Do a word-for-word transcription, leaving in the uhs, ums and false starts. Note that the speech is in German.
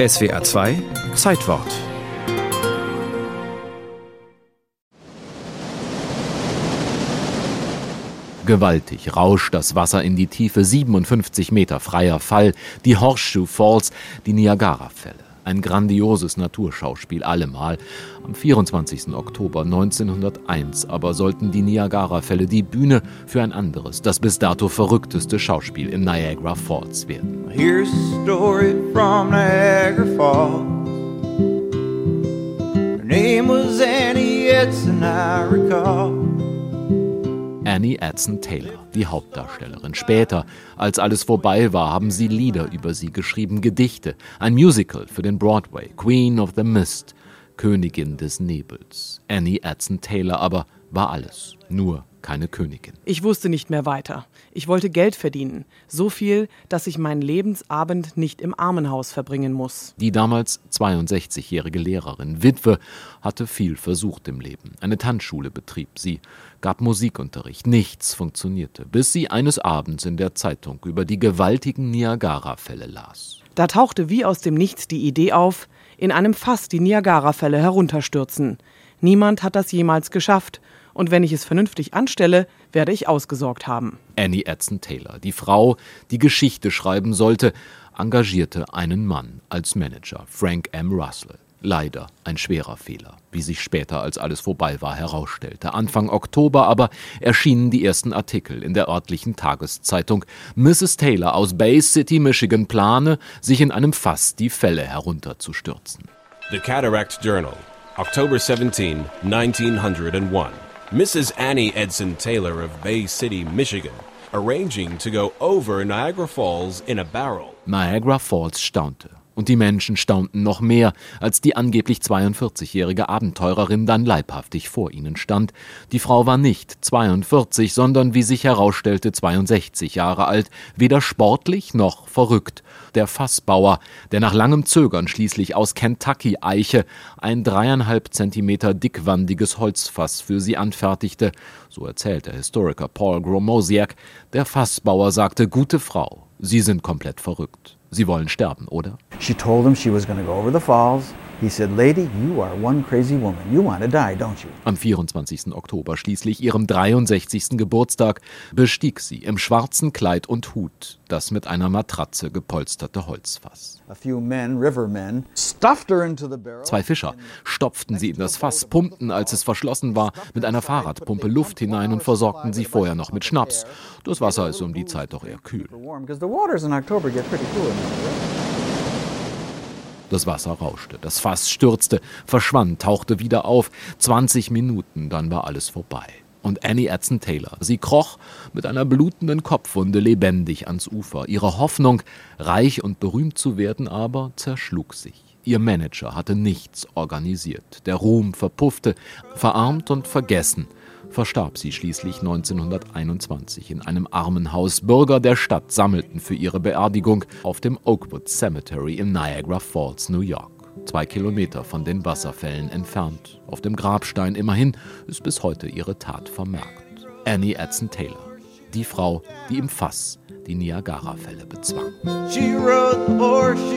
S W A zwei Zeitwort. Gewaltig rauscht das Wasser in die Tiefe, siebenundfünfzig Meter freier Fall, die Horseshoe Falls, die Niagara-Fälle. Ein grandioses Naturschauspiel allemal. Am vierundzwanzigsten Oktober neunzehnhunderteins aber sollten die Niagara-Fälle die Bühne für ein anderes, das bis dato verrückteste Schauspiel in Niagara Falls werden. Here's a story from Niagara Falls. Her name was Annie Edson, I recall. Annie Edson Taylor, die Hauptdarstellerin. Später, als alles vorbei war, haben sie Lieder über sie geschrieben, Gedichte, ein Musical für den Broadway, Queen of the Mist, Königin des Nebels. Annie Edson Taylor aber war alles, nur keine Königin. Ich wusste nicht mehr weiter. Ich wollte Geld verdienen. So viel, dass ich meinen Lebensabend nicht im Armenhaus verbringen muss. Die damals zweiundsechzigjährige Lehrerin, Witwe, hatte viel versucht im Leben. Eine Tanzschule betrieb sie, gab Musikunterricht. Nichts funktionierte, bis sie eines Abends in der Zeitung über die gewaltigen Niagara-Fälle las. Da tauchte wie aus dem Nichts die Idee auf, in einem Fass die Niagara-Fälle herunterstürzen. Niemand hat das jemals geschafft. Und wenn ich es vernünftig anstelle, werde ich ausgesorgt haben. Annie Edson Taylor, die Frau, die Geschichte schreiben sollte, engagierte einen Mann als Manager, Frank M. Russell. Leider ein schwerer Fehler, wie sich später, als alles vorbei war, herausstellte. Anfang Oktober aber erschienen die ersten Artikel in der örtlichen Tageszeitung. Missus Taylor aus Bay City, Michigan, plane, sich in einem Fass die Fälle herunterzustürzen. The Cataract Journal, October seventeenth, nineteen oh one. Missus Annie Edson Taylor of Bay City, Michigan, arranging to go over Niagara Falls in a barrel. Niagara Falls staunte. Und die Menschen staunten noch mehr, als die angeblich zweiundvierzigjährige Abenteurerin dann leibhaftig vor ihnen stand. Die Frau war nicht zweiundvierzig, sondern, wie sich herausstellte, zweiundsechzig Jahre alt, weder sportlich noch verrückt. Der Fassbauer, der nach langem Zögern schließlich aus Kentucky-Eiche ein dreieinhalb Zentimeter dickwandiges Holzfass für sie anfertigte, so erzählt der Historiker Paul Gromosiak, der Fassbauer sagte: Gute Frau, Sie sind komplett verrückt. Sie wollen sterben, oder? She told him she was going to go over the falls. He said, Lady, you are one crazy woman. You want to die, don't you? Am vierundzwanzigsten Oktober, schließlich ihrem dreiundsechzigsten Geburtstag, bestieg sie im schwarzen Kleid und Hut das mit einer Matratze gepolsterte Holzfass. A few men, river men, stuffed her into the barrel. Zwei Fischer stopften sie in das Fass, pumpten, als es verschlossen war, mit einer Fahrradpumpe Luft hinein und versorgten sie vorher noch mit Schnaps. Das Wasser ist um die Zeit doch eher kühl. Das Wasser rauschte, das Fass stürzte, verschwand, tauchte wieder auf. zwanzig Minuten, dann war alles vorbei. Und Annie Edson Taylor, sie kroch mit einer blutenden Kopfwunde lebendig ans Ufer. Ihre Hoffnung, reich und berühmt zu werden, aber zerschlug sich. Ihr Manager hatte nichts organisiert. Der Ruhm verpuffte, verarmt und vergessen. Verstarb sie schließlich neunzehnhunderteinundzwanzig in einem Armenhaus. Bürger der Stadt sammelten für ihre Beerdigung auf dem Oakwood Cemetery in Niagara Falls, New York. Zwei Kilometer von den Wasserfällen entfernt. Auf dem Grabstein immerhin ist bis heute ihre Tat vermerkt. Annie Edson Taylor, die Frau, die im Fass die Niagara-Fälle bezwang. She rode the horse.